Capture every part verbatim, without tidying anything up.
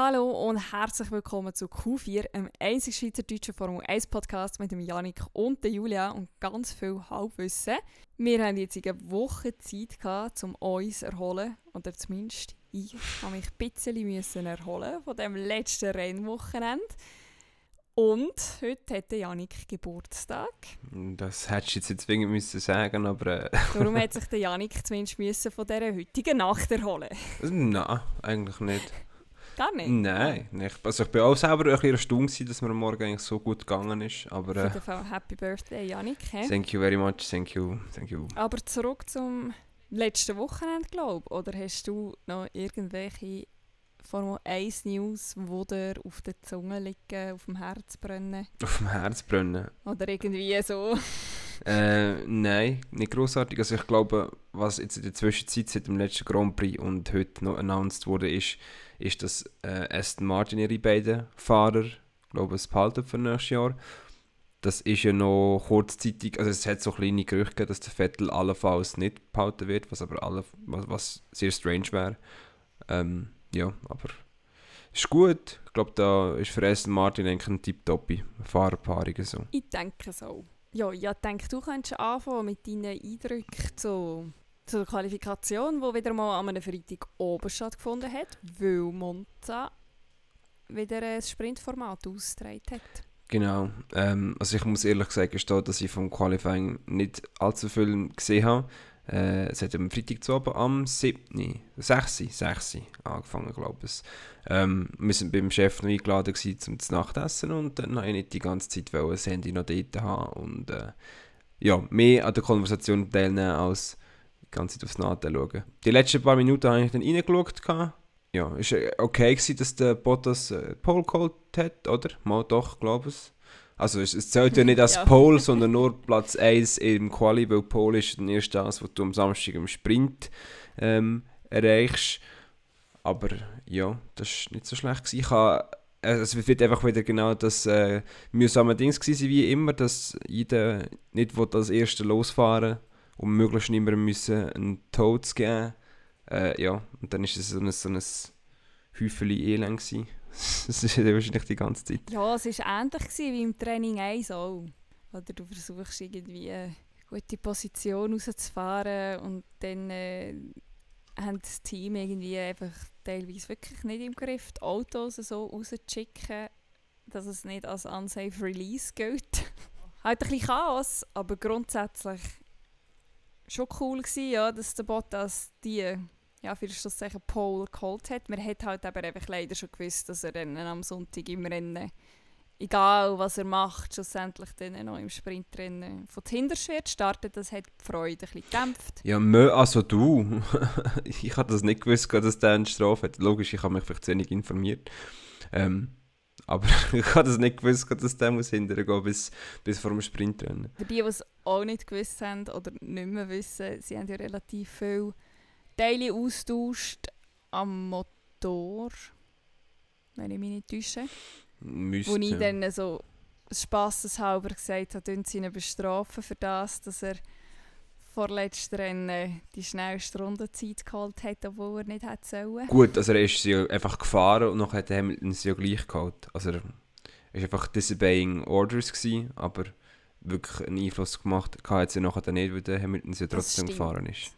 Hallo und herzlich willkommen zu Q vier, einem einzig schweizerdeutschen Formel eins Podcast mit dem Janik und der Julia und ganz viel Halbwissen. Wir haben jetzt eine Woche Zeit gehabt, um uns zu erholen, oder zumindest ich habe mich ein bisschen erholen von dem letzten Rennwochenende. Und heute hat Janik Geburtstag. Das hättest du jetzt zwingend müssen sagen, aber... Äh. Darum hat sich der Janik zumindest müssen von dieser heutigen Nacht erholen. Nein, eigentlich nicht. Gar nicht? Nein, nicht. Also ich war auch selber ein bisschen erstaunt, dass mir am Morgen eigentlich so gut gegangen ist. Aber, äh, auf jeden Fall Happy Birthday, Janik. He? Thank you very much, thank you, thank you. Aber zurück zum letzten Wochenende, glaube ich. Oder hast du noch irgendwelche... Formel eins News, die dir auf der Zunge liegen, auf dem Herz brennen? Auf dem Herz brennen? Oder irgendwie so? äh, nein, nicht grossartig. Also ich glaube, was jetzt in der Zwischenzeit seit dem letzten Grand Prix und heute noch announced wurde, ist, ist dass äh, Aston Martin ihre beiden Fahrer, glaube ich, behalten für nächstes Jahr. Das ist ja noch kurzzeitig, also es hat so kleine Gerüchte gegeben, dass der Vettel allenfalls nicht behalten wird, was aber alle, was, was sehr strange wäre. Ähm, Ja, aber es ist gut. Ich glaube, da ist für Aston Martin eigentlich ein Tipptoppi, eine Fahrerpaarung. So. Ich denke so. Ja, ich denke, du könntest anfangen mit deinen Eindrücken zu, zur Qualifikation, die wieder mal an einem Freitag oben stattgefunden hat, weil Monza wieder ein Sprintformat ausgetragen hat. Genau. Ähm, also ich muss ehrlich sagen, gestehen, dass ich vom Qualifying nicht allzu viel gesehen habe. Äh, es hat am Freitag zu Abend am siebten sechsten angefangen, glaube ich. Ähm, wir waren beim Chef noch eingeladen gewesen, um zu Nachtessen und dann wollte ich nicht die ganze Zeit das Handy noch dort haben. Und äh, ja, mehr an der Konversation teilnehmen, als die ganze Zeit aufs Nadel schauen. Die letzten paar Minuten habe ich dann reingeschaut. Ja, es war okay gewesen, dass der Bottas äh, Pole geholt hat, oder? Mal doch, glaube ich. Also es, es zählt ja nicht als ja. Pole, sondern nur Platz eins im Quali, weil Pole ist dann erst das, was du am Samstag im Sprint ähm, erreichst. Aber ja, das war nicht so schlecht gewesen. Ich habe, also es wird einfach wieder genau das äh, mühsame Ding gewesen, wie immer, dass jeder nicht als Erster losfahren und möglichst nicht mehr müssen einen Toads geben. Äh, ja, und dann war es so ein, so ein Häufchen Elend gewesen. Das ist wahrscheinlich die ganze Zeit. Ja, es war ähnlich wie im Training eins auch. Oder du versuchst irgendwie eine gute Position rauszufahren und dann äh, haben das Team irgendwie einfach teilweise wirklich nicht im Griff, die Autos so rauszuschicken, dass es nicht als unsafe Release gilt. Halt ein bisschen Chaos, aber grundsätzlich schon cool gewesen, ja, dass der Bottas die... Ja, für Schlusszeichen Pole geholt hat. Man hat halt aber einfach leider schon gewusst, dass er dann am Sonntag im Rennen, egal was er macht, schlussendlich dann noch im Sprintrennen von hinterst wird starten. Das hat die Freude ein bisschen gedämpft. Ja, also du. Ich habe das nicht gewusst, dass der eine Strafe hat. Logisch, ich habe mich vielleicht zu wenig informiert. Ähm, aber ich habe das nicht gewusst, dass der muss hinterher gehen bis, bis vor dem Sprintrennen. Für die, die es auch nicht gewusst haben oder nicht mehr wissen, sie haben ja relativ viel Teile austauscht am Motor, wenn ich mich nicht täusche. Müsste. Wo ich dann so spasseshalber gesagt habe, dass sie ihn bestrafen für das, dass er vorletzten Rennen die schnellste Rundenzeit geholt hat, obwohl er nicht hätte sollen. Gut, also er ist sie einfach gefahren und nachher hat Hamilton sie ja gleich geholt. Also er war einfach disobeying orders gewesen, aber wirklich einen Einfluss gemacht hat sie nachher nicht, weil Hamilton sie trotzdem gefahren ist.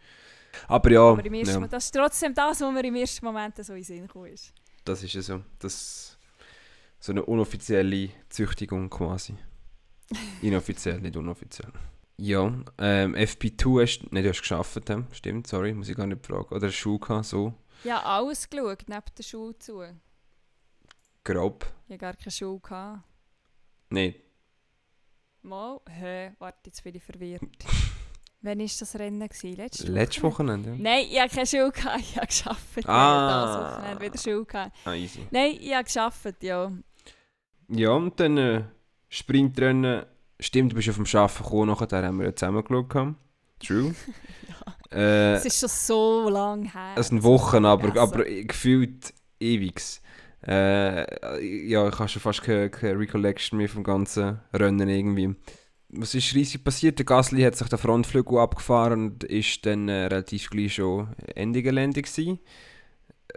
Aber ja, aber im ersten ja. Mal, das ist trotzdem das, was mir im ersten Moment so in den Sinn gekommen ist. Das ist ja so. Das, so eine unoffizielle Züchtigung quasi. Inoffiziell, nicht unoffiziell. Ja, ähm, F P zwei hast du nicht hast geschafft, ja. Stimmt, sorry, muss ich gar nicht fragen. Oder Schuh gehabt, so. Ja, alles geschaut, neben der Schuhe zu. Grob. Ich habe gar keine Schuhe gehabt. Nein. Mal, hä, warte, jetzt bin ich verwirrt. Wann war das Rennen? Letztes Letzte Wochenende? Wochenende? Nein, ich hatte keine Schule, ich habe gearbeitet. Ah! Ich habe wieder Schule gehabt. Ah, easy. Nein, ich habe gearbeitet, ja. Ja, und dann äh, Sprintrennen. Stimmt, du bist auf dem Arbeiten gekommen, nachher haben wir ja zusammen geschaut. True. Ja. Äh, es ist schon so lange her. Es ist eine Woche, aber, aber gefühlt ewig. Äh, ja, ich habe schon fast keine, keine Recollection mehr vom ganzen Rennen irgendwie. Was ist riesig passiert? Der Gasly hat sich den Frontflügel abgefahren und ist dann äh, relativ gleich schon Ende Gelände gewesen.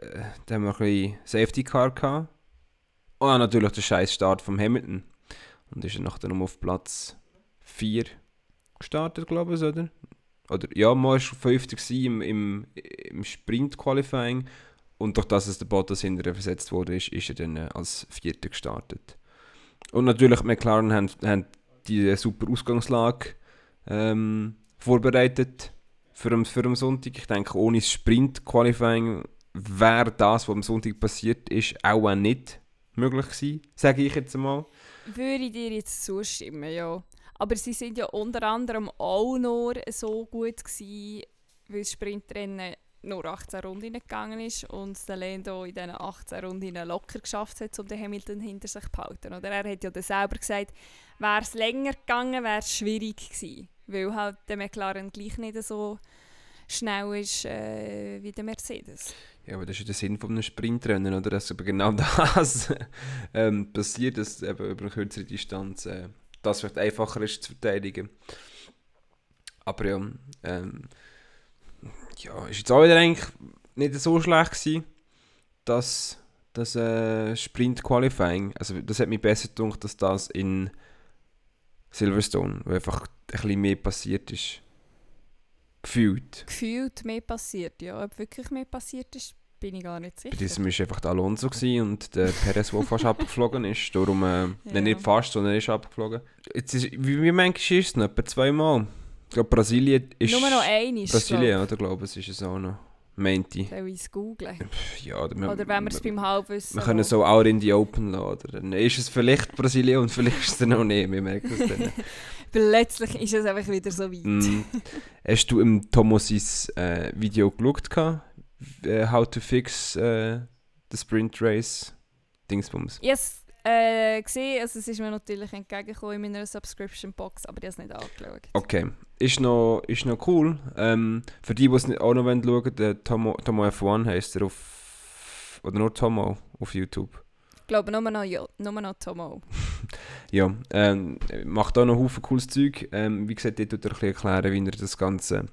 äh, da haben wir ein bisschen Safety Car gehabt. Und dann natürlich der scheiß Start von Hamilton. Und ist dann nachher nur auf Platz vier gestartet, glaube ich, oder? Oder ja, man war fünfter im, im, im Sprint-Qualifying. Und durch das, dass der Bottas hinterher versetzt wurde, ist, ist er dann als Vierter gestartet. Und natürlich die McLaren haben, haben die super Ausgangslage ähm, vorbereitet für den für den Sonntag. Ich denke, ohne das Sprint-Qualifying wäre das, was am Sonntag passiert ist, auch, auch nicht möglich gewesen, sage ich jetzt mal. Würde ich dir jetzt zustimmen, ja. Aber sie sind ja unter anderem auch nur so gut gewesen, weil das Sprintrennen nur achtzehn Runden gegangen ist und der Lando in diesen achtzehn Runden locker geschafft hat, um den Hamilton hinter sich zu behalten. Oder er hat ja dann selber gesagt, wäre es länger gegangen, wäre es schwierig gewesen, weil halt der McLaren gleich nicht so schnell ist äh, wie der Mercedes. Ja, aber das ist ja der Sinn von einem Sprintrennen, oder? Dass eben genau das ähm, passiert, dass eben über eine kürzere Distanz äh, das vielleicht einfacher ist zu verteidigen. Aber ja, ähm, ja, ist jetzt auch wieder eigentlich nicht so schlecht gewesen, dass das äh, Sprint-Qualifying, also das hat mich besser gedacht, dass das in Silverstone, wo einfach ein bisschen mehr passiert ist. Gefühlt. Gefühlt mehr passiert, ja. Ob wirklich mehr passiert ist, bin ich gar nicht sicher. Bei diesem war einfach der Alonso und der Perez, der fast abgeflogen ist. Darum, äh, ja. Nicht fast, sondern er ist abgeflogen. Jetzt ist, wie, wie manchmal ist es noch? Etwa zweimal. Ich glaube, Brasilien ist... Nur noch einiges. Brasilien, oder? Ich glaube, es ist es auch noch. Meint ich. Soll ich es googeln? Ja, oder, wir, oder wenn wir es beim Halbwissen... Wir können es auch in die Open lassen, oder? Dann ist es vielleicht Brasilien und vielleicht ist es dann auch nicht. Wir merken es dann. Plötzlich ist es einfach wieder so weit. Mm. Hast du im Tomo sein äh, Video geschaut? Uh, how to fix uh, the Sprint Race? Dingsbums. Yes. Äh, gesehen, also es ist mir natürlich entgegengekommen in meiner Subscription-Box, aber die habe es nicht angeschaut. Okay, ist noch, ist noch cool. Ähm, für die, die es nicht auch noch schauen wollen, der Tomo, Tomo F eins heisst er auf, oder nur Tomo auf YouTube. Ich glaube, nur noch, ja, nur noch Tomo. Ja, ähm, macht auch noch Haufen cooles Zeug. Ähm, wie gesagt, dort tut er ein bisschen erklären, wie er das ganze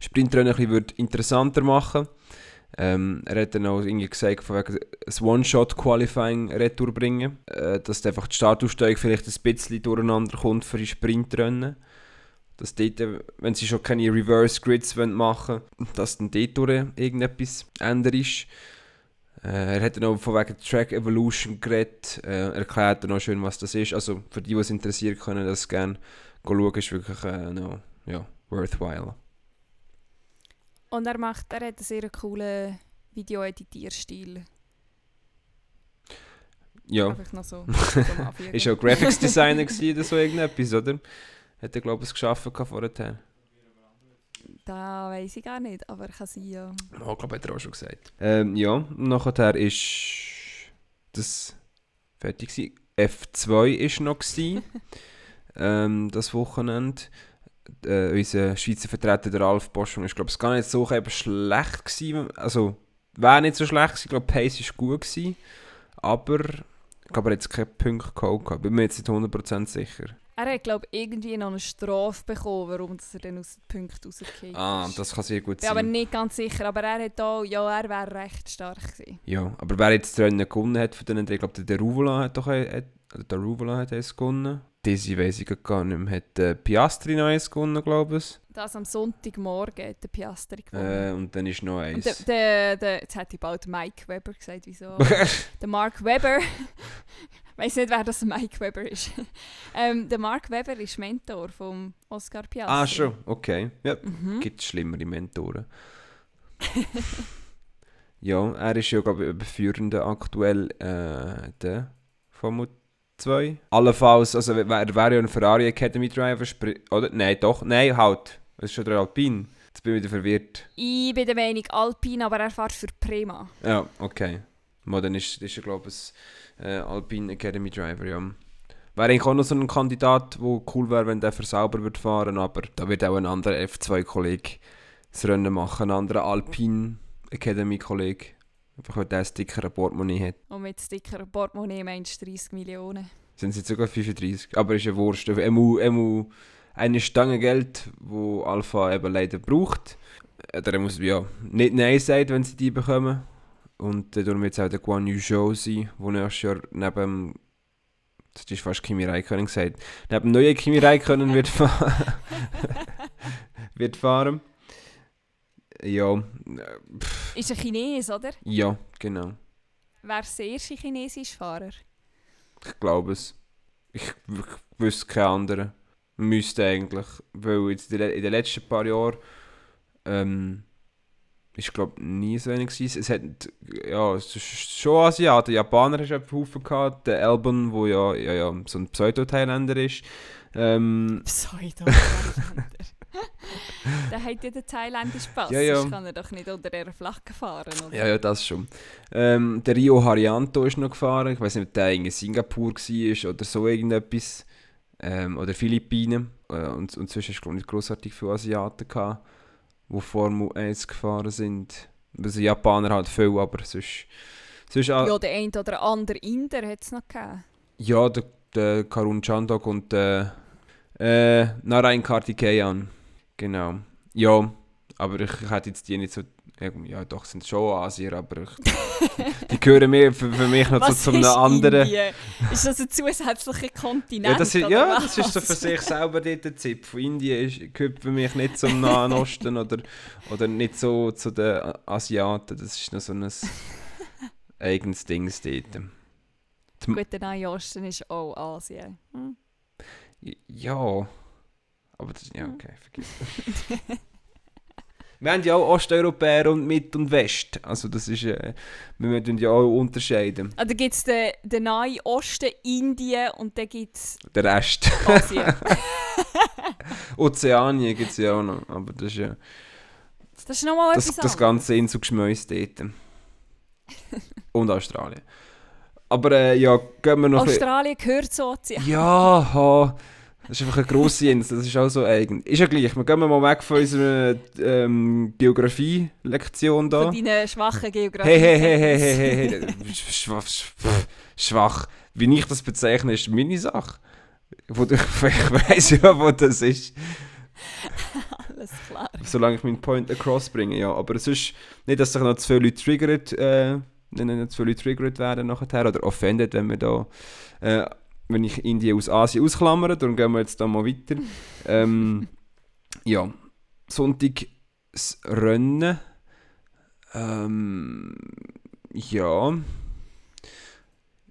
Sprintrennen ein bisschen interessanter machen würde. Ähm, er hat dann auch irgendwie gesagt, von wegen das One-Shot-Qualifying retour bringen, äh, dass einfach die Startaussteigung vielleicht ein bisschen durcheinander kommt für die Sprintrennen. Dass dort, wenn sie schon keine Reverse-Grids machen wollen, dass dann dort durch irgendetwas ändert ist. Äh, er hat dann auch von wegen Track Evolution geredet, äh, erklärt dann auch schön, was das ist. Also für die, die es interessiert, können das gerne schauen, ist wirklich äh, no, ja, worthwhile. Und er macht, er hat einen sehr coolen Video-Editierstil. Ja. Einfach noch so. Ist ja Graphics Designer gewesen oder so irgendetwas, oder? Hat er, glaube ich, es geschaffen vorher? Da weiss ich gar nicht, aber ich kann sie ja. Oh, ich glaube, hat er auch schon gesagt. Ähm, ja, und nachher ist das fertig gewesen. F zwei war noch gewesen, ähm, das Wochenende. Äh, unser Schweizer Vertreter, der Alf Boschung, ist, glaube ich, gar nicht so schlecht gewesen. Also, wäre nicht so schlecht gewesen. Ich glaube, Pace war gut gewesen. Aber ich glaube, er hat jetzt keinen Punkt geholt. Bin mir jetzt nicht hundert Prozent sicher. Er hat, glaube ich, irgendwie noch eine Strafe bekommen, warum er dann aus den Punkten rausgekommen ist. Ah, das kann sehr gut sein. Ja, aber nicht ganz sicher. Aber er hat auch, ja, er wäre recht stark gewesen. Ja, aber wer jetzt das Rennen gewonnen hat von denen, ich glaube, der Deruvola hat doch äh, Deruvola hat es gewonnen. Diese weiss ich gar nicht mehr. Hat äh, Piastri noch eins gewonnen, glaube ich. Das am Sonntagmorgen hat der Piastri gewonnen. Äh, und dann ist noch eins. Und der, der, der, jetzt hätte ich bald Mike Weber gesagt, wieso. Der Mark Weber. Ich weiss nicht, wer das Mike Weber ist. ähm, der Mark Weber ist Mentor von Oscar Piastri. Ah, schon. Okay. Ja, mhm. Gibt es schlimmere Mentoren. Ja, er ist ja, glaube ich, überführender aktuell äh, der Formel zwei. Allenfalls, also er wäre ja ein Ferrari Academy Driver, oder? Nein, doch, nein, halt. Das ist schon der Alpine. Jetzt bin ich wieder verwirrt. Ich bin der Meinung Alpine, aber er fährt für Prema. Ja, okay. Aber dann ist, ist er, glaube ich, ein äh, Alpine Academy Driver, ja. Wäre eigentlich auch noch so ein Kandidat, der cool wäre, wenn der für sauber würde fahren, aber da wird auch ein anderer F zwei-Kollege das Rennen machen, ein anderer Alpine Academy-Kollege. Einfach weil der ein dickeren Portemonnaie hat. Und mit dickeren Portemonnaie meinst du dreißig Millionen? Sind sie sogar fünfunddreißig, aber ist ja Wurst. Emu, Emu, eine Stange Geld, die Alpha eben leider braucht. der muss ja nicht Nein sagen, wenn sie die bekommen. Und dann wird es auch der Guan Yu Zhou sein, der nächstes Jahr neben, das ist fast Kimi Räikkönen gesagt, neben dem neuen Kimi Räikkönen wird fahren. wird fahren. Ja. Pff. Ist ein Chines, oder? Ja, genau. Wer ist der erste chinesische Fahrer? Ich glaube es. Ich, ich wüsste keinen anderen. Müsste eigentlich. Weil jetzt in den letzten paar Jahren ähm, ich glaube nie so wenig gewesen. Es hat ja, es ist schon Asiaten. Japaner hast du einen Haufen gehabt. Der Albon, der ja, ja, ja so ein Pseudo-Thailänder ist. Ähm, Pseudo-Thailänder? Der hat ja den thailändischen Pass, ja, ja. Sonst kann er doch nicht unter dieser Flagge fahren, oder? Ja, ja, das schon. Ähm, der Rio Haryanto ist noch gefahren, ich weiß nicht, ob der in Singapur war oder so irgendetwas. Ähm, oder Philippinen. Äh, und, und sonst hast du nicht grossartig viele Asiaten gehabt, die Formel eins gefahren sind. Also Japaner halt viel, aber sonst... sonst a- ja, der eine oder andere Inder hat es noch gegeben. Ja, der, der Karun Chandok und der äh, Narain Karthikeyan. Genau. Ja, aber ich, ich hätte jetzt die nicht so... Ja, doch, sind schon Asier, aber ich, die gehören mir für, für mich noch was so zu einem anderen... Indien? Ist das ein zusätzlicher Kontinent? Ja, das ist, oder ja, das ist so für sich selber dort der Zipf. Indien ist, gehört für mich nicht zum Nahen Osten oder, oder nicht so zu den Asiaten. Das ist noch so ein eigenes Ding dort. Gut, der Nahe Osten ist auch Asien. Hm? Ja... Aber das, ja, okay, vergiss das. Wir haben ja auch Osteuropäer und Mit- und West. Also das ist, äh, wir müssen ja auch unterscheiden. Also gibt es den, den Nahen Osten, Indien und dann gibt es... Den Rest. Asien. Ozeanien gibt es ja auch noch, aber das ist ja... Das ist nochmal etwas anderes. Das ganze Inselgeschmäus dort. Und Australien. Aber äh, ja, gehen wir noch... Australien gehört zu Ozean. Ja, ha. Das ist einfach eine grosse Insel, das ist auch so eigen. Ist ja gleich, wir gehen mal weg von unserer ähm, Geografie-Lektion da. Von deiner schwachen Geografie. Hey, hey, hey, hey, hey, hey, hey. Schwach, schwach. Wie ich das bezeichne, ist meine Sache. Ich weiss ja, wo das ist. Alles klar. Solange ich meinen Point across bringe, ja. Aber sonst nicht, dass sich noch zu viele Leute triggert, äh, nicht zu viele Leute triggert werden nachher oder offended, wenn wir da... Äh, wenn ich Indien aus Asien ausklammere, darum gehen wir jetzt da mal weiter. ähm, ja, Sonntag das Rennen. Ähm, ja.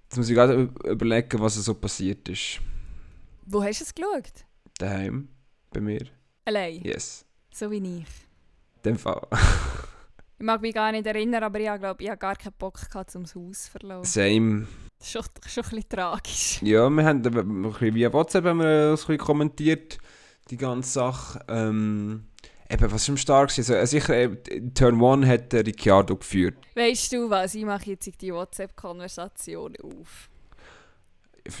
Jetzt muss ich gerade überlegen, was so passiert ist. Wo hast du es geschaut? Daheim. Bei mir. Allein? Yes. So wie ich. In dem Fall. Ich mag mich gar nicht erinnern, aber ich glaube, ich habe gar keinen Bock gehabt, um das Haus zu verlassen. Same. Das ist schon, schon ein bisschen tragisch. Ja, wir haben ein bisschen via WhatsApp haben wir das ein bisschen kommentiert, die ganze Sache. Ähm, eben, was schon stark war. Also, sicher, in Turn eins hat Ricciardo geführt. Weißt du was, ich mache jetzt die WhatsApp-Konversation auf.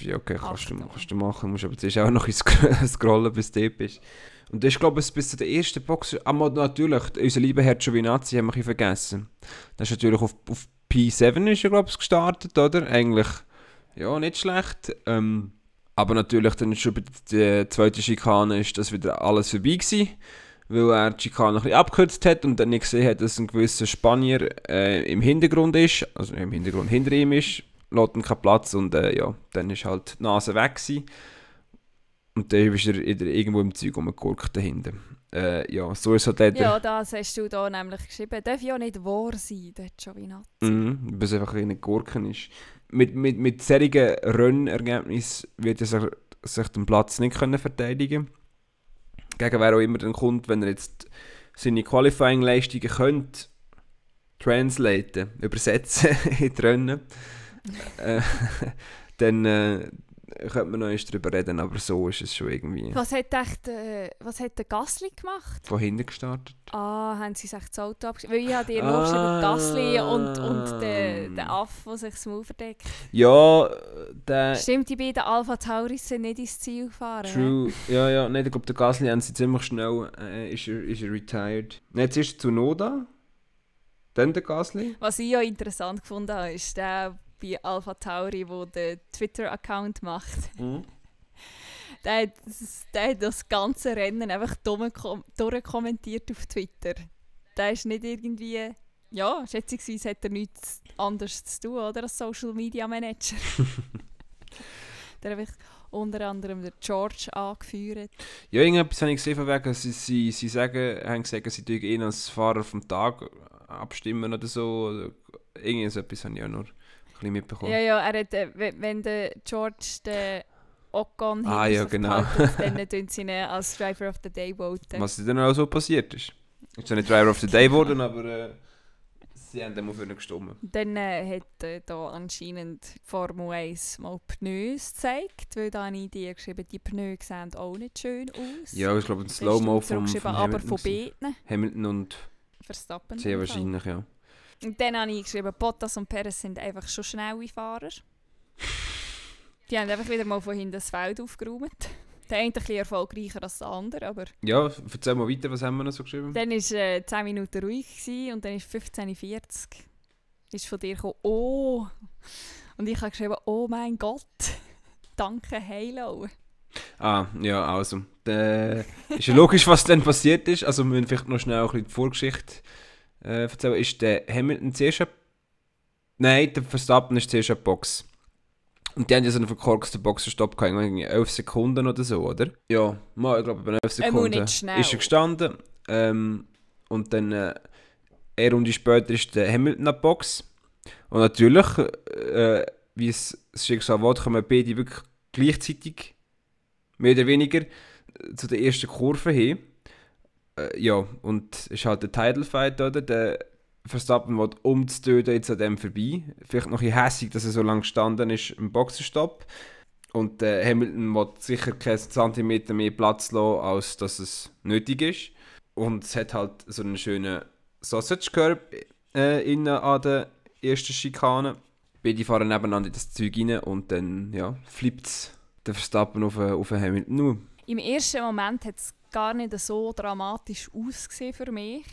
Ja, okay, kannst du, kannst du machen. Du musst aber zuerst auch noch ein bisschen scrollen, bis du dort bist. Und das ist, glaube ich, bis zu der ersten Box. Aber natürlich, unser lieber Herr Giovinazzi haben wir ein bisschen vergessen. Das ist natürlich auf... auf P sieben ist ja, glaube ich, gestartet, oder? Eigentlich, ja, nicht schlecht. Ähm, aber natürlich, dann schon bei der zweiten Schikane ist das wieder alles vorbei gewesen, weil er die Schikane ein bisschen abgekürzt hat und dann nicht gesehen hat, dass ein gewisser Spanier äh, im Hintergrund ist, also im Hintergrund hinter ihm ist, lässt ihn keinen Platz und äh, ja, dann ist halt die Nase weg gewesen. Und dann ist er irgendwo im Zeug rumgegurkt dahinter. Äh, ja, so ist halt leider... Ja, das hast du da nämlich geschrieben. Darf ja nicht wahr sein, der Giovinazzi. Mhm, weil es einfach eine Gurken ist. Mit, mit, mit solchen Rennergebnissen wird er sich, sich den Platz nicht können verteidigen können. Gegen wer auch immer dann kommt, wenn er jetzt seine Qualifying-Leistungen könnte translaten, übersetzen in die Rennen, äh, dann... Äh, könnte man noch erst darüber reden, aber so ist es schon irgendwie. Was hat, echt, äh, was hat der Gasly gemacht? Von hinten gestartet. Ah, haben sie sich das Auto abgeschrieben? Weil ich habe dir ah. über Gasly und, und den, den Aff, der sich das Maul verdeckt. Ja, der... Stimmt, die beiden Alpha Tauri sind nicht ins Ziel gefahren. True. He? Ja, ja, nein, ich glaube, der Gasly haben sie ziemlich schnell... Äh, ist, er, ist er retired. Nein, jetzt ist er zu Noda. Dann der Gasly. Was ich ja interessant gefunden habe, ist der... bei Alpha Tauri, der den Twitter-Account macht. Mhm. der, hat, der hat das ganze Rennen einfach dumm kom- durchkommentiert auf Twitter. der ist nicht irgendwie... Ja, schätzungsweise hat er nichts anderes zu tun, oder? Als Social Media Manager. Da habe ich unter anderem den George angeführt. Ja, irgendetwas habe ich gesehen, von wegen, sie, sie, sie sagen, haben gesagt, sie tun ihn als Fahrer vom Tag abstimmen oder so. Irgendetwas habe ich auch nur ein bisschen mitbekommen. Ja, ja, er hat, wenn der George den Ocon ah, ja, genau. Behaltet, dann tun sie ihn als Driver of the Day voten. Was dann auch so passiert ist. Ist ja nicht Driver of the Day geworden, aber... Äh, Sie haben dann für ihn gestimmt. Dann äh, hat äh, da anscheinend Formel eins mal Pneus gezeigt, weil da habe ich dir geschrieben, die Pneus sehen auch nicht schön aus. Ja, ich glaube ein Slow-Mo vom, vom Hamilton. Aber von beiden. Hamilton und Verstappen. Sehr wahrscheinlich, ja. Und dann habe ich geschrieben, Bottas und Perez sind einfach schon schnelle Fahrer. Die haben einfach wieder mal von hinten das Feld aufgeräumt. Der eine ein bisschen erfolgreicher als der andere, aber... Ja, erzähl mal weiter, was haben wir noch so geschrieben? Dann war es äh, zehn Minuten ruhig gewesen, und dann ist fünfzehn Uhr vierzig ist von dir gekommen, oh! Und ich habe geschrieben, oh mein Gott, danke Halo. Ah, ja, also. Äh, ist ja logisch, was dann passiert ist. Also wir müssen vielleicht noch schnell ein bisschen die Vorgeschichte äh, erzählen. Ist der Hamilton zuerst... Nein, der Verstappen ist zuerst eine Box. Und die haben ja so einen verkorksten Boxenstopp gehabt, irgendwie elf Sekunden oder so, oder? Ja, mal, ich glaube, bei elf Sekunden ähm, ist er gestanden. Ähm, und dann, äh, eine Runde später, ist der Hamilton an die Box. Und natürlich, äh, wie es das Schicksal will, kommen beide wirklich gleichzeitig, mehr oder weniger, zu der ersten Kurve hin. Äh, ja, und es ist halt der Title Fight, oder? Der, Verstappen will umzutöten jetzt an dem vorbei. Vielleicht noch ein bisschen hässig, dass er so lange gestanden ist im Boxenstopp. Und äh, Hamilton will sicher keinen Zentimeter mehr Platz lassen, als dass es nötig ist. Und es hat halt so einen schönen Sausage-Curb äh, innen an der ersten Schikane. Beide fahren nebeneinander in das Zeug rein und dann ja, flippt es der Verstappen auf, auf Hamilton um. Im ersten Moment hat es gar nicht so dramatisch ausgesehen für mich.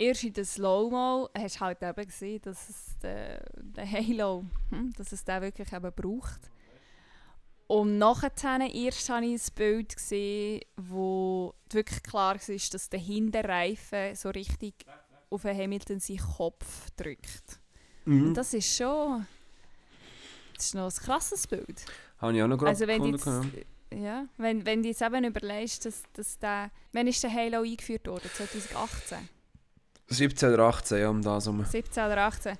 Erst in der Slow-Mo hast du halt eben gesehen, dass es den, den Halo, hm, dass es den wirklich eben braucht. Und nachher erst habe ich ein Bild gesehen, wo wirklich klar war, dass der Hinterreifen so richtig auf den Hamilton seinen Kopf drückt. Mhm. Und das ist schon... Das ist noch ein krasses Bild. Habe ich auch noch gerade also gefunden. Ja, wenn, wenn du jetzt eben überlegst, dass, dass der... Wann ist der Halo eingeführt worden? zwanzig achtzehn? siebzehn oder achtzehn, ja, um das herum. siebzehn oder achtzehn.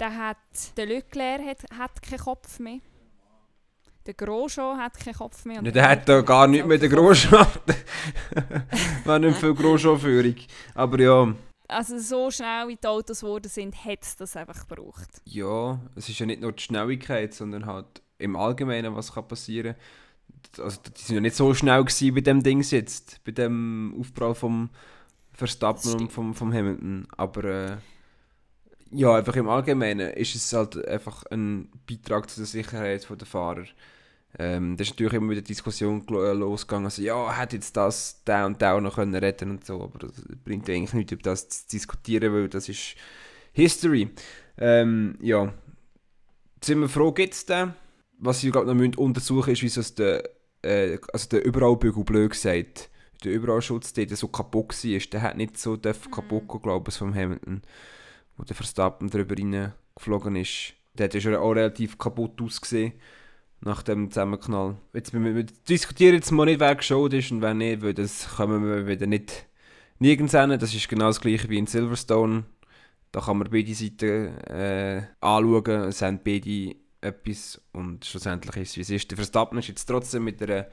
Der, hat, der Leclerc hat, hat keinen Kopf mehr. Der Grosjean hat keinen Kopf mehr. Und ja, der, der hat da gar nichts mehr, der Grosjean. War nicht viel Grosjean-Führung. Aber ja. Also so schnell wie die Autos geworden sind, hat es das einfach gebraucht. Ja, es ist ja nicht nur die Schnelligkeit, sondern halt im Allgemeinen, was kann passieren. Also die sind ja nicht so schnell gewesen bei dem Ding jetzt, bei dem Aufprall vom... Verstappen vom, vom Hamilton, aber äh, ja, einfach im Allgemeinen ist es halt einfach ein Beitrag zu der Sicherheit der Fahrer. Ähm, da ist natürlich immer wieder die Diskussion losgegangen, also ja, hätte jetzt das, der und der auch noch können retten und so, aber das bringt eigentlich nichts, über das zu diskutieren, weil das ist History. Ähm, ja, sind wir froh, gibt es den? Was ich glaube noch müssen untersuchen ist, wieso es der, äh, also der Überallbügel blöd gesagt. Der Überallschutz, der so kaputt war, der hat nicht so mm. kaputt gehen, glaube ich, vom Hamilton, wo der Verstappen drüber reingeflogen ist. Der hat ja schon auch relativ kaputt ausgesehen nach dem Zusammenknall. Jetzt, wir, wir diskutieren jetzt mal nicht, wer geschaut ist und wer nicht, weil das kommen wir wieder nicht nirgends hin. Das ist genau das gleiche wie in Silverstone. Da kann man beide Seiten äh, anschauen, es haben beide etwas und schlussendlich ist es, wie es ist. Der Verstappen ist jetzt trotzdem mit einer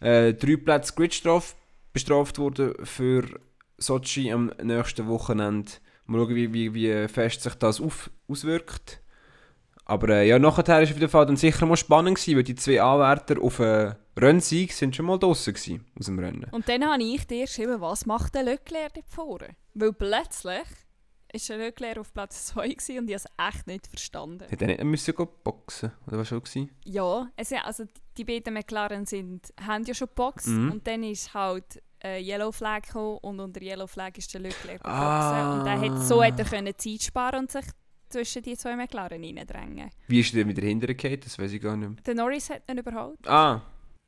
äh, drei Plätze Gridstrafe bestraft wurde für Sochi am nächsten Wochenende. Mal schauen, wie, wie, wie fest sich das auf, auswirkt. Aber äh, ja, nachher war es auf jeden Fall dann sicher mal spannend gewesen, weil die zwei Anwärter auf einen Rennsieg sind schon mal draussen gewesen aus dem Rennen. Und dann habe ich dir geschrieben, was macht der Leclerc dort vorne? Weil plötzlich war der Leclerc auf Platz zwei und ich habe es echt nicht verstanden. Hätte er nicht müssen boxen oder was schon gewesen? Ja, also, also die beiden McLaren sind, haben ja schon geboxt mhm. und dann ist halt äh, Yellow Flag gekommen und unter Yellow Flag ist der Leclerc geboxt. Ah. Und dann hat, so hätte er können Zeit sparen und sich zwischen die zwei McLaren reindrängen. Wie ist er denn wieder hinterher gefallen? Das weiß ich gar nicht mehr. Der Norris hat ihn überholt. Ah.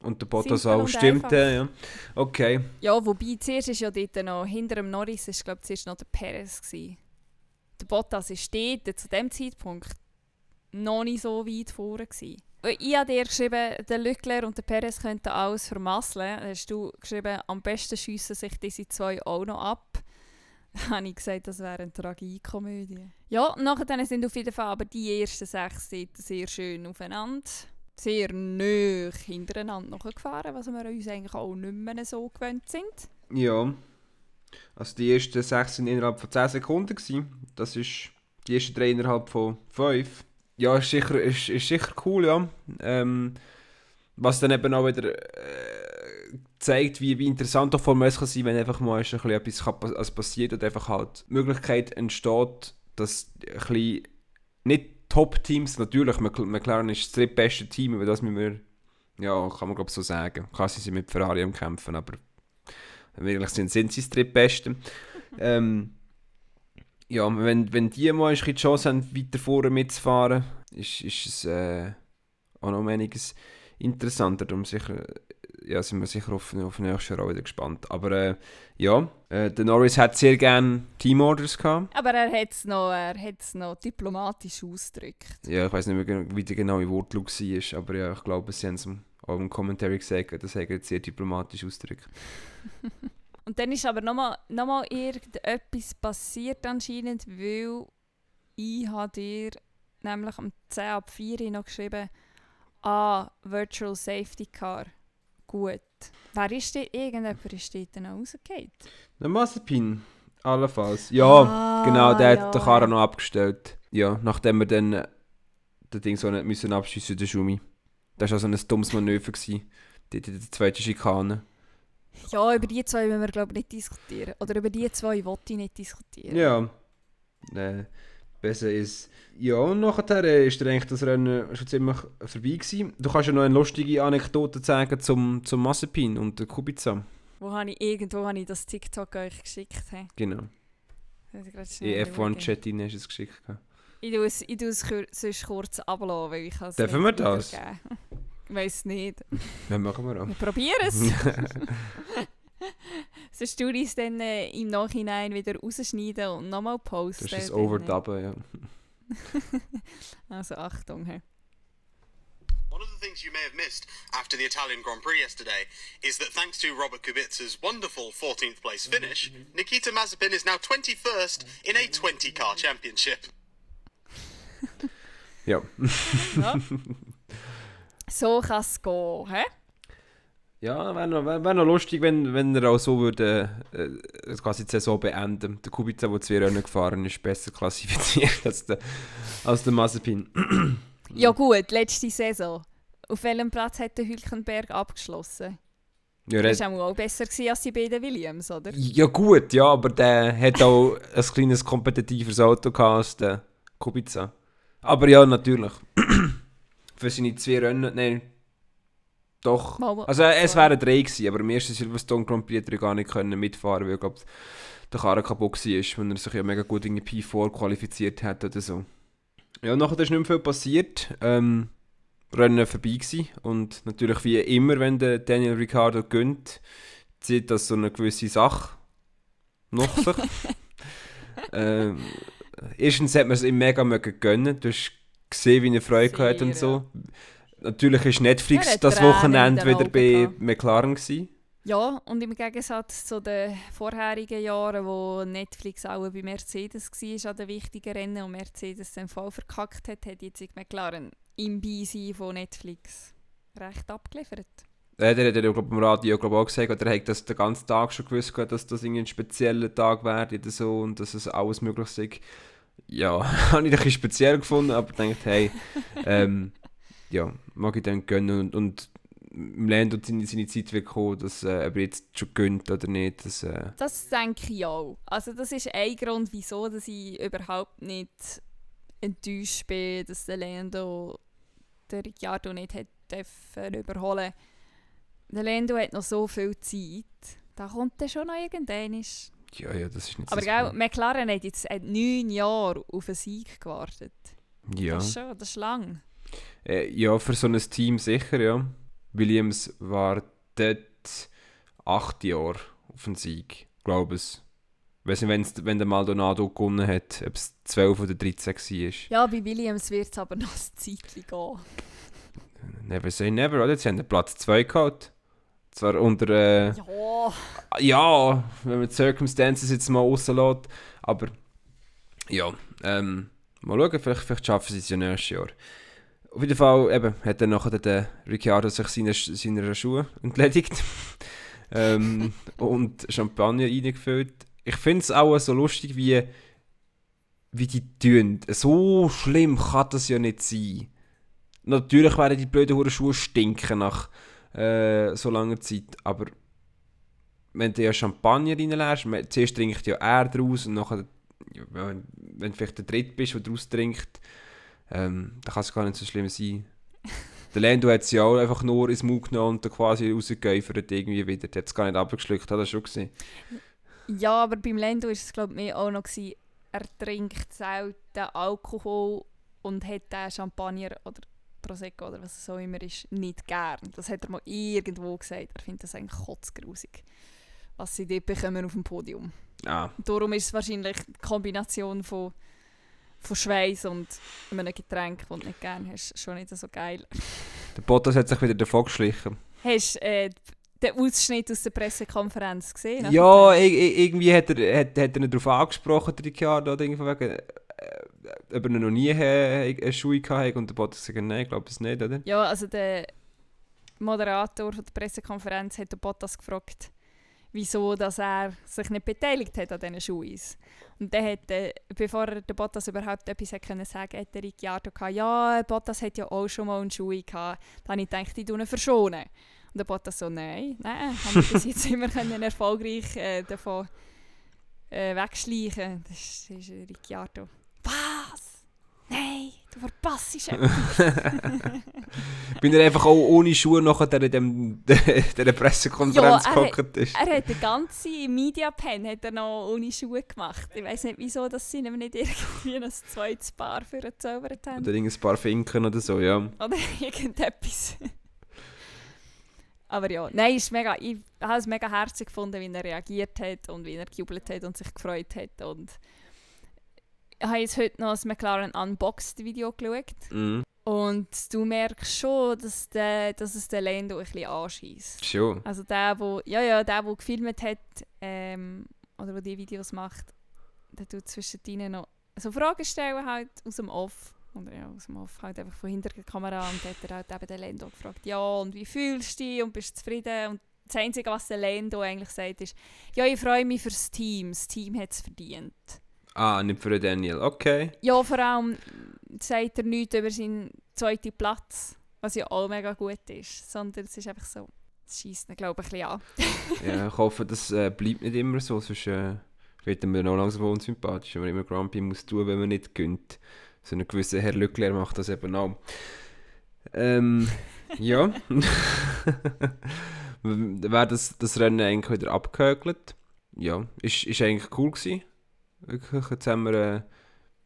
Und der Bottas auch, stimmt der, ja. Okay. Ja, wobei, zuerst ist ja dort noch, hinter dem Norris war, glaube ich, zuerst noch der Perez gewesen. Der Bottas ist dort zu dem Zeitpunkt noch nicht so weit vorne gewesen. Ich habe dir geschrieben, der Leclerc und der Perez könnten alles vermasseln. Hast du geschrieben, am besten schiessen sich diese zwei auch noch ab. Da habe ich gesagt, das wäre eine Tragikomödie. Ja, nachher sind auf jeden Fall aber die ersten sechs Seiten sehr schön aufeinander. Sehr nah hintereinander gefahren, was wir uns eigentlich auch nicht mehr so gewöhnt sind. Ja, also die ersten sechs waren innerhalb von zehn Sekunden gewesen. Das ist die ersten drei innerhalb von fünf. Ja, ist sicher, ist, ist sicher cool, ja. Ähm, was dann eben auch wieder äh, zeigt, wie, wie interessant auch Formel eins kann sein, wenn einfach mal ein bisschen etwas passiert und einfach halt die Möglichkeit entsteht, dass ein bisschen nicht Top-Teams, natürlich, McLaren ist das drittbeste Team, über das wir, ja, kann man glaube so sagen. Klar, sie sind mit Ferrari am Kämpfen, aber wenn wir ehrlich sind, sind sie das drittbeste. ähm, ja, wenn, wenn die mal die Chance haben, weiter vorne mitzufahren, ist, ist es äh, auch noch einiges interessanter. Darum sicher, ja, sind wir sicher auf, auf nächstes Jahr auch wieder gespannt. Aber äh, ja, äh, der Norris hat sehr gerne Teamorders gehabt. Aber er hat es noch, noch diplomatisch ausgedrückt. Ja, ich weiß nicht mehr, wie der genaue Wortlaut war, aber ja, ich glaube, sie haben es auch im Kommentar gesagt, dass er es sehr diplomatisch ausgedrückt. Und dann ist aber nochmal noch mal irgendetwas passiert anscheinend, weil ich habe dir nämlich am zehn ab vier noch geschrieben, ah, Virtual Safety Car. Gut. Wer ist dort? Irgendjemand ist dort noch rausgefallen. Der Mazepin, allenfalls. Ja, ah, genau, der ja. hat den Karren noch abgestellt. Ja, nachdem wir dann äh, das Ding so nicht müssen abschiessen, den Schumi. Das war also ein dummes Manöver gewesen. Dort in der zweiten Schikane. Ja, über die zwei müssen wir, glaube ich, nicht diskutieren. Oder über die zwei wollte ich nicht diskutieren. Ja. Äh, besser ist... Ja, und nachher ist eigentlich das Rennen schon ziemlich vorbei gewesen. Du kannst ja noch eine lustige Anekdote zeigen zum, zum Mazepin und der Kubica. Wo habe ich irgendwo habe ich das TikTok euch geschickt? He? Genau. In F eins Chat rein hast du es geschickt. Ich tue es, ich tue es kur- sonst kurz ablassen, weil ich kann es nicht wiedergeben. Dürfen wir das? Ich weiss nicht. Dann machen wir auch. Wir probieren es. Sonst tue ich es dann äh, im Nachhinein wieder rausschneiden und nochmal posten. Das ist das Overdubben, ja. Also Achtung. Hey. One of the things you may have missed after the Italian Grand Prix yesterday is that thanks to Robert Kubica's wonderful fourteenth place finish, Nikita Mazepin is now twenty-first in a twenty car championship. Ja. Ja. So kann es gehen, hä? Ja, wäre noch, wär, wär noch lustig, wenn, wenn er auch so würde, äh, quasi die Saison beenden. Der Kubica, der zwei Rennen gefahren ist, besser klassifiziert als der, als der Mazepin. Ja gut, letzte Saison. Auf welchem Platz hat der Hülkenberg abgeschlossen? Ja, das war auch besser gewesen als die beiden Williams, oder? Ja gut, ja, aber der hat auch ein kleines kompetitiveres Auto gehabt als der Kubica. Aber ja, natürlich. Für seine zwei Rennen, nein. Doch. Mal, also äh, es wären drei gewesen, aber im ersten Silverstone Grand Prix hätte er gar nicht können mitfahren, weil glaub, der Karren kaputt war, wenn er sich ja mega gut in die P vier qualifiziert hat oder so. Ja, nachher ist nicht mehr viel passiert. Ähm, Rennen vorbei gewesen. Und natürlich wie immer, wenn der Daniel Ricciardo gönnt, zieht das so eine gewisse Sache noch sich. ähm, erstens hat man es ihm mega gönnen. Du hast gesehen, wie er Freude Sehr, hatte und so. Ja. Natürlich war Netflix ja, das Wochenende wieder bei gehabt. McLaren gewesen. Ja, und im Gegensatz zu den vorherigen Jahren, wo Netflix auch bei Mercedes war an den wichtigen Rennen und Mercedes den Fall verkackt hat, hat jetzt McLaren im Beisein von Netflix recht abgeliefert. Ja, der hat ja, glaube ich, im Radio glaub, auch gesagt, oder er hat das den ganzen Tag schon gewusst, dass das ein spezieller Tag wäre oder so und dass es alles möglich sei. Ja, habe ich ein bisschen speziell gefunden, aber denkt, hey, ähm, ja, mag ich dann gönnen und, und im Land und seine, seine Zeit wird kommen, dass äh, ob er jetzt schon gönnt oder nicht. Dass, äh das denke ich auch. Also das ist ein Grund, wieso dass ich überhaupt nicht enttäuscht bin, dass der Lando den Ricciardo nicht hätte überholen. Der Lando hat noch so viel Zeit. Da kommt dann schon noch irgendwann. Ja, ja, das ist nicht so. Aber gell, McLaren hat jetzt seit neun Jahren auf einen Sieg gewartet. Ja. Das ist schon, das ist lang. Äh, ja, für so ein Team sicher, ja. Williams wartet acht Jahre auf den Sieg, glaube ich. Weiss nicht, wenn der Maldonado gewonnen hat, ob es zwölf oder dreizehn war. Ja, bei Williams wird es aber noch ein Zeitchen gehen. Never say never, oder? Sie haben den Platz zwei gehabt. Zwar unter... Äh, ja. Ja, wenn man die Circumstances jetzt mal rauslässt. Aber ja, ähm, mal schauen, vielleicht, vielleicht schaffen sie es ja nächstes Jahr. Auf jeden Fall eben, hat dann nachher der Ricciardo sich seiner seine Schuhe entledigt ähm, und Champagner reingefüllt. Ich finde es auch so lustig, wie, wie die tun. So schlimm kann das ja nicht sein. Natürlich werden die blöden Hurenschuhe stinken nach äh, so langer Zeit, aber wenn du ja Champagner reinlässt, zuerst trinkt ja er draus und nachher, wenn, wenn du vielleicht der Dritte bist, der draus trinkt, ähm, dann kann es gar nicht so schlimm sein. Der Lando hat es ja auch einfach nur ins Mund genommen und dann quasi rausgegeifert irgendwie wieder. Der hat es gar nicht abgeschluckt, hat er schon gesehen. Ja, aber beim Lando war es glaube ich mehr auch noch gewesen, er trinkt selten Alkohol und hat den Champagner oder Prosecco oder was es auch immer ist, nicht gern. Das hat er mal irgendwo gesagt. Er findet das eigentlich kotzgrusig, was sie dort bekommen auf dem Podium. Ah. Darum ist es wahrscheinlich die Kombination von, von Schweiß und einem Getränk, das du nicht gern hast, schon nicht so geil. Der Bottas hat sich wieder davon geschlichen. Hast du äh, den Ausschnitt aus der Pressekonferenz gesehen? Ja, irgendwie hat er, hat, hat er nicht darauf angesprochen, Ricciardo, oder irgendwie wegen... ob er noch nie eine Schuhe hatte und der Bottas gesagt, nein, ich glaube es nicht, oder? Ja, also der Moderator der Pressekonferenz hat den Bottas gefragt, wieso dass er sich nicht beteiligt hat an diesen Schuhen. Und dann hat, äh, bevor der Bottas überhaupt etwas hätte können sagen, hat der Ricciardo gesagt, ja, Bottas hat ja auch schon mal einen Schuh gehabt, dann habe ich gedacht, ich tue ihn verschonen. Und der Bottas so, nein, nein, haben wir bis jetzt immer können erfolgreich äh, davon äh, wegschleichen. Das ist, ist Ricciardo. Was? Nein, du verpasst etwas. Bin er einfach auch ohne Schuhe nachher in dieser Pressekonferenz ja, gehockt ist. Er hat den ganzen Media-Pen hat er noch ohne Schuhe gemacht. Ich weiss nicht, wieso dass sie ihm nicht irgendwie ein zweites Paar für ihn gezaubert haben. Oder irgendein paar Finken oder so, ja. Oder irgendetwas. Aber ja, nein, ist mega, ich habe es mega herzig gefunden, wie er reagiert hat und wie er gejubelt hat und sich gefreut hat. Und ich habe jetzt heute noch das McLaren Unboxed-Video geschaut. Mm. Und du merkst schon, dass, der, dass es den Lando ein bisschen anscheisst. Schon. Also der, der ja, ja, der, der gefilmt hat ähm, oder der die Videos macht, der tut zwischen ihnen noch so Fragen stellen halt aus dem Off. Oder ja, aus dem Off, halt einfach von hinter der Kamera. Und da hat er halt eben den Lando gefragt, ja, und wie fühlst du dich und bist du zufrieden? Und das Einzige, was der Lando eigentlich sagt, ist, ja, ich freue mich fürs Team. Das Team hat es verdient. Ah, nicht für Daniel, okay. Ja, vor allem sagt er nichts über seinen zweiten Platz, was ja auch mega gut ist. Sondern es ist einfach so, es scheisst ihn, glaube ich, ein bisschen an. Ja, ich hoffe, das äh, bleibt nicht immer so, sonst äh, wird man auch langsam unsympathisch, wenn man immer Grand Prix muss tun, wenn man nicht gönnt. So ein gewisser Herr Leclerc macht das eben auch. Ähm, ja. Wäre das, das Rennen eigentlich wieder abgehökelt. Ja, ist, ist eigentlich cool gewesen. Wirklich, jetzt haben wir äh,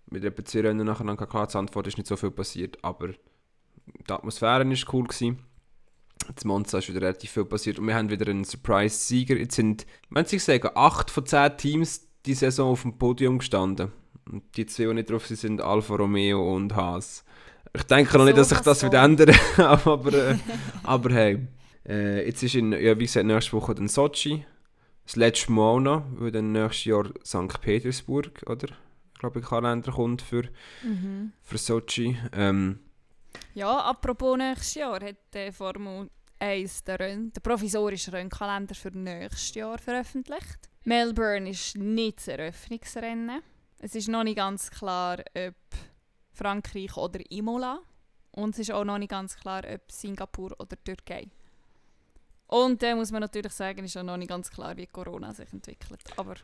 mit etwa zwei Rennen nacheinander klar, die Antwort ist nicht so viel passiert, aber die Atmosphäre war cool gewesen. Jetzt Monza ist wieder relativ viel passiert und wir haben wieder einen Surprise-Sieger. Jetzt sind, wenn Sie sagen, acht von zehn Teams die Saison auf dem Podium gestanden. Und die zwei, die nicht drauf sind, sind Alfa Romeo und Haas. Ich denke so, noch nicht, dass sich das so wieder ändert, aber, äh, aber hey. Äh, jetzt ist in, ja, wie gesagt, nächste Woche dann Sochi. Das letzte Mal auch noch, weil dann nächstes Jahr Sankt Petersburg, oder? Ich glaube, ein Kalender kommt für, mhm. für Sochi. Ähm. Ja, apropos nächstes Jahr hat die Formel eins den, Renn, den provisorischen Rennkalender für nächstes Jahr veröffentlicht. Melbourne ist nicht das Eröffnungsrennen. Es ist noch nicht ganz klar, ob Frankreich oder Imola. Und es ist auch noch nicht ganz klar, ob Singapur oder Türkei. Und dann äh, muss man natürlich sagen, ist ja noch nicht ganz klar, wie Corona sich entwickelt. Aber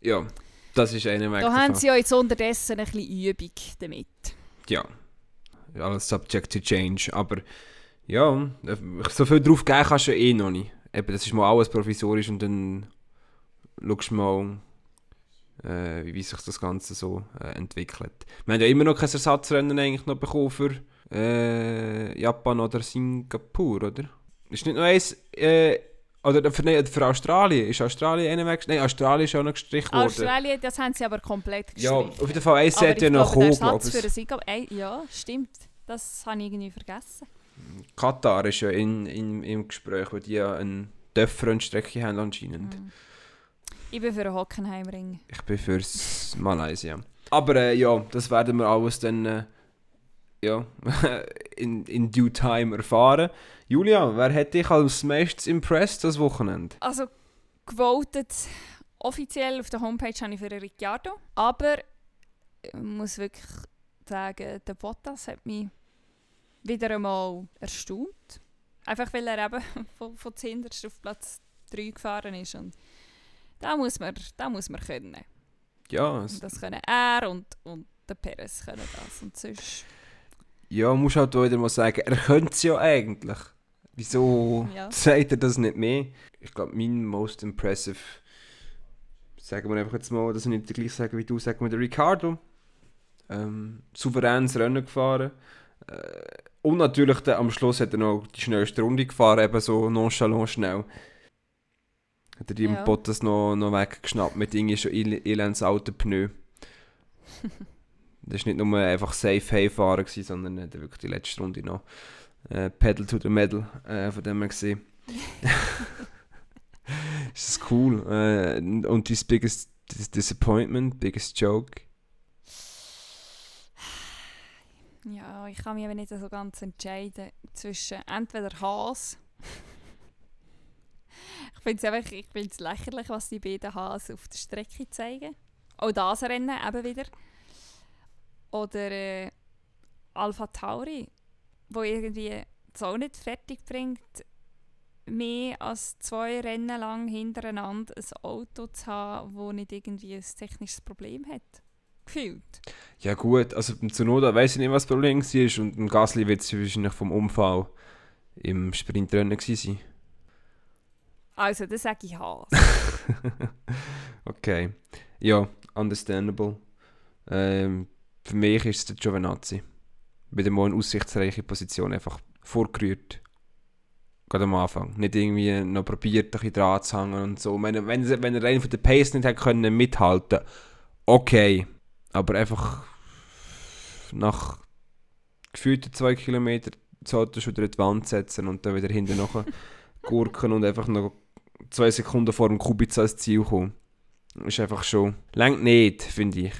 ja, das ist eine Weg. Da haben sie ja jetzt unterdessen ein bisschen Übung damit. Ja, alles subject to change. Aber ja, so viel drauf geben kannst du ja eh noch nicht. Eben, das ist mal alles provisorisch und dann schaust du mal, äh, wie sich das Ganze so äh, entwickelt. Wir haben ja immer noch kein Ersatzrennen eigentlich noch bekommen für äh, Japan oder Singapur, oder? Ist nicht nur eins, äh, oder für, nein, für Australien, ist Australien einer weggestrichen? Nein, Australien ist auch noch gestrichen worden. Australien, das haben sie aber komplett gestrichen. Ja, auf jeden Fall, eins sollte ja noch kommen, glaube ich. Für einen Sieg, aber, ey, ja, stimmt, das habe ich irgendwie vergessen. Katar ist ja in, in, im Gespräch, weil die ja eine dürfere Strecke haben anscheinend. Mhm. Ich bin für den Hockenheimring. Ich bin für Malaysia. Aber äh, ja, das werden wir alles dann äh, ja, in, in due time erfahren. Julia, wer hat dich als meistens impressed das Wochenende? Also gewotet offiziell auf der Homepage habe ich für den Ricciardo. Aber ich muss wirklich sagen, der Bottas hat mich wieder einmal erstaunt. Einfach weil er eben von, von hinterst auf Platz drei gefahren ist. Und da muss man, da muss man können. Ja. Das können er und, und der Perez können das. Und sonst... Ja, muss halt wieder mal sagen, er könnte es ja eigentlich. Wieso ja. sagt er das nicht mehr? Ich glaube, mein most impressive, sagen wir einfach jetzt mal, dass ich nicht gleich sage wie du, sagen wir der Ricciardo. Ähm, souveränes Rennen gefahren. Und natürlich der, am Schluss hat er noch die schnellste Runde gefahren, eben so nonchalant schnell. Hat er die ja. im Bottas noch, noch weggeschnappt mit irgendwie schon el- elends alten Pneu. Das war nicht nur einfach safe Hayfahren, sondern er hat wirklich die letzte Runde noch äh, Pedal to the Medal äh, von dem her gesehen. Ist das cool. Äh, und dein biggest disappointment, biggest joke? Ja, ich kann mich aber nicht so ganz entscheiden zwischen entweder Haas. Ich finde es einfach, ich finde es lächerlich, was die beiden Haas auf der Strecke zeigen. Auch das Rennen eben wieder. Oder äh, Alpha Tauri, wo irgendwie das auch nicht fertig bringt, mehr als zwei Rennen lang hintereinander ein Auto zu haben, das nicht irgendwie ein technisches Problem hat. Gefühlt. Ja gut, also beim Tsunoda weiss ich nicht, was das Problem war und beim Gasly wird es wahrscheinlich vom Unfall im Sprintrennen gewesen sein. Also, das sage ich Haas. Okay. Ja, understandable. Ähm, für mich ist es der Giovinazzi. Bei dem in aussichtsreiche Position einfach vorgerührt. Gerade am Anfang. Nicht irgendwie noch probiert, ein bisschen dran zu hängen und so. Wenn, wenn, wenn er rein von der Pace nicht hätte können mithalten, okay. Aber einfach nach gefühlten zwei Kilometern sollte schon wieder in die Wand setzen und dann wieder hinten nachher gurken und einfach noch zwei Sekunden vor dem Kubica ins Ziel kommen. Ist einfach schon langt nicht, finde ich.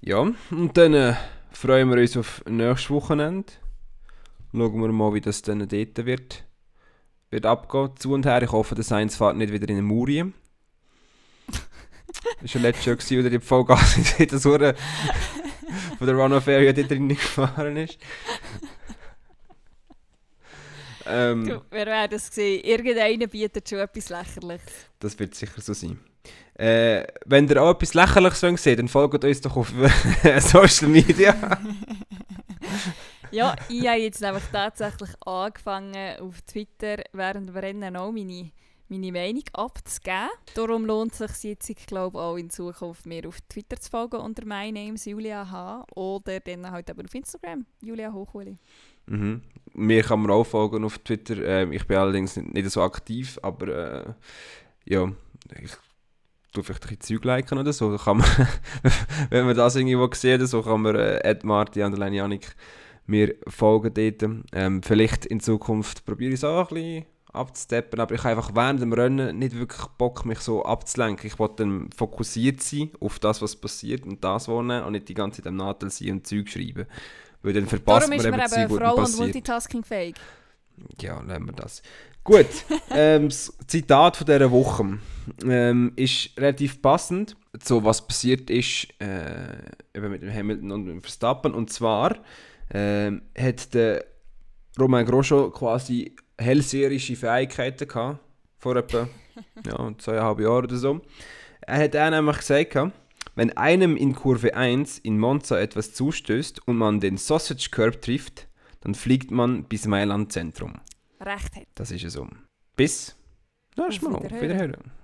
Ja, und dann äh, freuen wir uns auf nächstes Wochenende. Schauen wir mal, wie das dann dort wird, wird abgehen. Zu und her, ich hoffe, der Sainz fährt nicht wieder in den Murien. Das war ja letztes Jahr, als er in Vollgas in der Suche von der Run-Off-Area dort drin gefahren ist. Ähm, du, wer wäre das gewesen? Irgendeiner bietet schon etwas Lächerliches. Das wird sicher so sein. Äh, wenn ihr auch etwas Lächerliches seht, dann folgt uns doch auf Social Media. Ja, ich habe jetzt nämlich tatsächlich angefangen, auf Twitter während dem Rennen auch meine, meine Meinung abzugeben. Darum lohnt es sich jetzt, glaube ich, auch in Zukunft mir auf Twitter zu folgen unter my names Julia H oder dann halt aber auf Instagram, Julia Hochuli. Mhm. Mir kann man auch folgen auf Twitter. Ähm, ich bin allerdings nicht, nicht so aktiv, aber äh, ja, ich tue vielleicht ein bisschen Zeug liken oder so. Da kann man, wenn man das irgendwo sieht, so kann man äh, at marti underline Janik mir folgen dort. Ähm, vielleicht in Zukunft probiere ich es auch ein bisschen abzusteppen, aber ich habe einfach während dem Rennen nicht wirklich Bock, mich so abzulenken. Ich wollte dann fokussiert sein auf das, was passiert und das wohnen und nicht die ganze Zeit am Nadel sein und Zeug schreiben. Weil dann verpasst man eben Zeug, was Frau und multitaskingfähig. Ja, nehmen wir das. Gut, ähm, das Zitat von dieser Woche ähm, ist relativ passend zu was passiert ist äh, eben mit dem Hamilton und dem Verstappen. Und zwar äh, hat der Romain Grosjean quasi hellseherische Fähigkeiten gehabt, vor etwa ja, zweieinhalb Jahren oder so. Er hat auch nämlich gesagt, wenn einem in Kurve eins in Monza etwas zustößt und man den Sausage Curb trifft, dann fliegt man bis Mailand Zentrum. Recht hat. Das ist es so. Bis nächstes Mal. Auf Wiederhören.